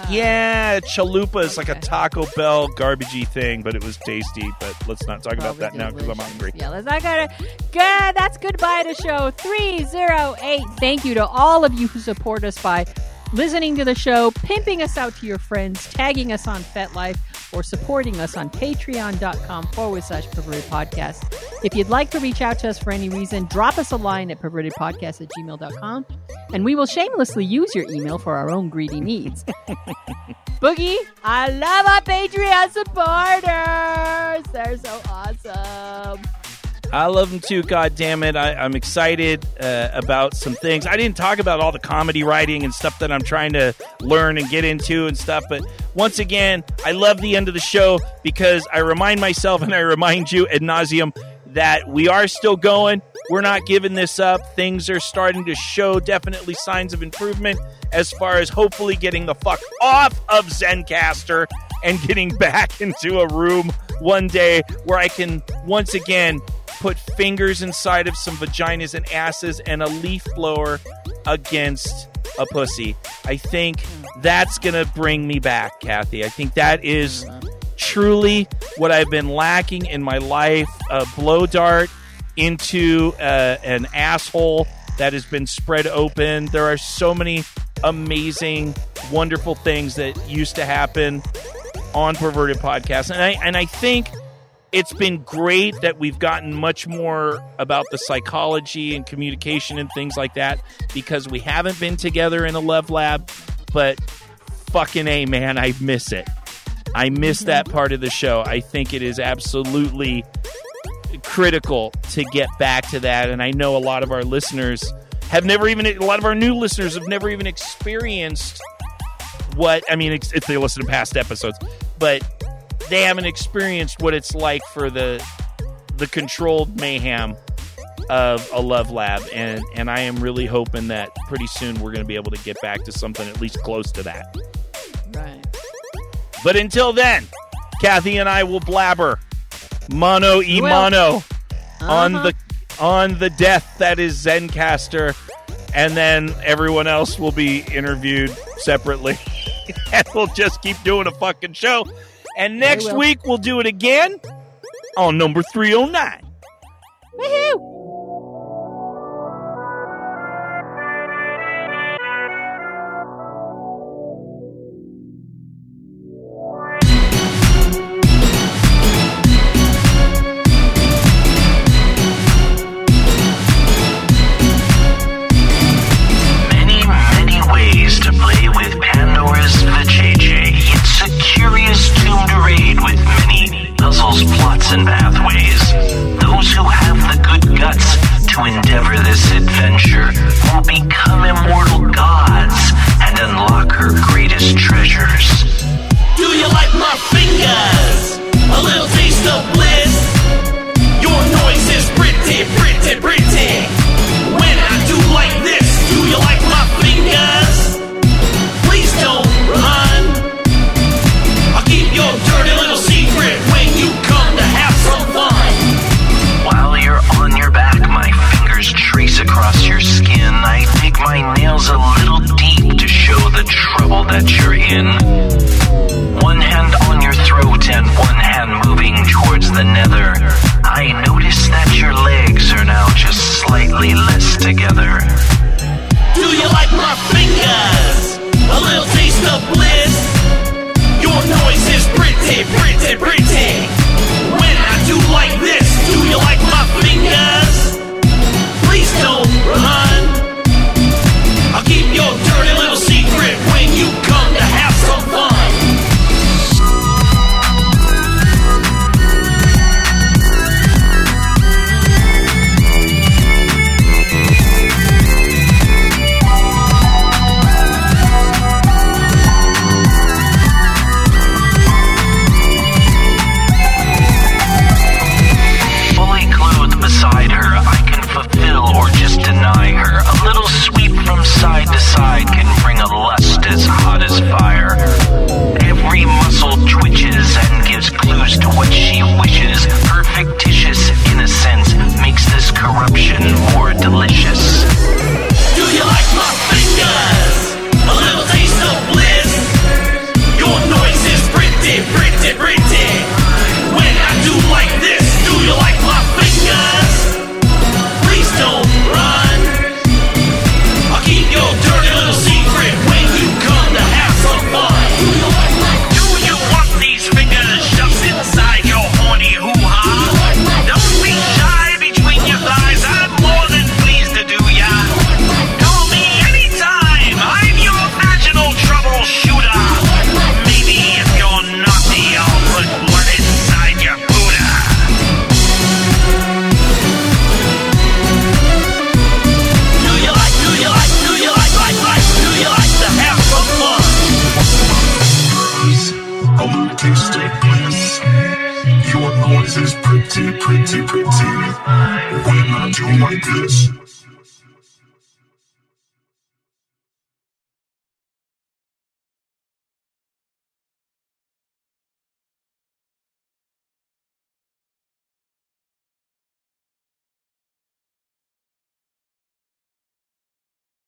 Yeah, chalupa is like a Taco Bell garbagey thing, but it was tasty. But let's not talk about that now because I'm hungry. Yeah, let's not go to. Good. That's goodbye to show 308. Thank you to all of you who support us by listening to the show, pimping us out to your friends, tagging us on FetLife, or supporting us on patreon.com/pervertedpodcast. If you'd like to reach out to us for any reason, drop us a line at pervertedpodcast@gmail.com, and we will shamelessly use your email for our own greedy needs. Boogie, I love our Patreon supporters. They're so awesome. I love them too, God damn it! I'm excited about some things. I didn't talk about all the comedy writing and stuff that I'm trying to learn and get into and stuff, but once again, I love the end of the show because I remind myself and I remind you ad nauseum that we are still going. We're not giving this up. Things are starting to show definitely signs of improvement as far as hopefully getting the fuck off of ZenCaster and getting back into a room one day where I can once again put fingers inside of some vaginas and asses and a leaf blower against a pussy. I think that's going to bring me back, Kathy. I think that is truly what I've been lacking in my life, a blow dart into an asshole that has been spread open. There are so many amazing, wonderful things that used to happen on Perverted Podcasts. And I think it's been great that we've gotten much more about the psychology and communication and things like that because we haven't been together in a love lab, but fucking A, man, I miss it. I miss that part of the show. I think it is absolutely critical to get back to that, and I know a lot of our listeners a lot of our new listeners have never even experienced if they listen to past episodes, but they haven't experienced what it's like for the controlled mayhem of a love lab. And I am really hoping that pretty soon we're going to be able to get back to something at least close to that. Right. But until then, Kathy and I will blabber mano y mano on the death that is ZenCaster. And then everyone else will be interviewed separately. and we'll just keep doing a fucking show. And next week, we'll do it again on number 309. Woohoo! And pathways. Those who have the good guts to endeavor this adventure will become immortal gods and unlock her greatest treasures. Do you like my fingers? A little taste of bliss? Your noise is pretty, pretty, pretty. When I do like this, do you like my fingers? Please don't run. I'll keep your dirty little secret when you come. Trace across your skin. I dig my nails a little deep to show the trouble that you're in. One hand on your throat and one hand moving towards the nether. I notice that your legs are now just slightly less together. Do you like my fingers? A little taste of bliss? Your noise is pretty, pretty, pretty. When I do like this, do you like my fingers? Please don't run. I'll keep your dirty little secret when you come to have some fun. Fully clothed beside her, I can fulfill or just deny her. A little sweep from side to side can bring a lust as hot as fire. Every muscle twitches and gives clues to what she wishes. Her fictitious innocence makes this corruption more delicious. Do you like my fingers? A little taste of bliss? Your noise is pretty, pretty, pretty. When I do like this, do you like my fingers? Don't run. I'll keep your dirty little secret when you come to have some fun. Do you want these fingers shoved inside your horny hoo-ha? Don't be shy between your thighs. I'm more than pleased to do ya. Call me anytime. I'm your vaginal troubleshooter. Maybe if you're naughty, I'll put one inside your Buddha. Taste of bliss. Your noise is pretty, pretty, pretty. When I do like this.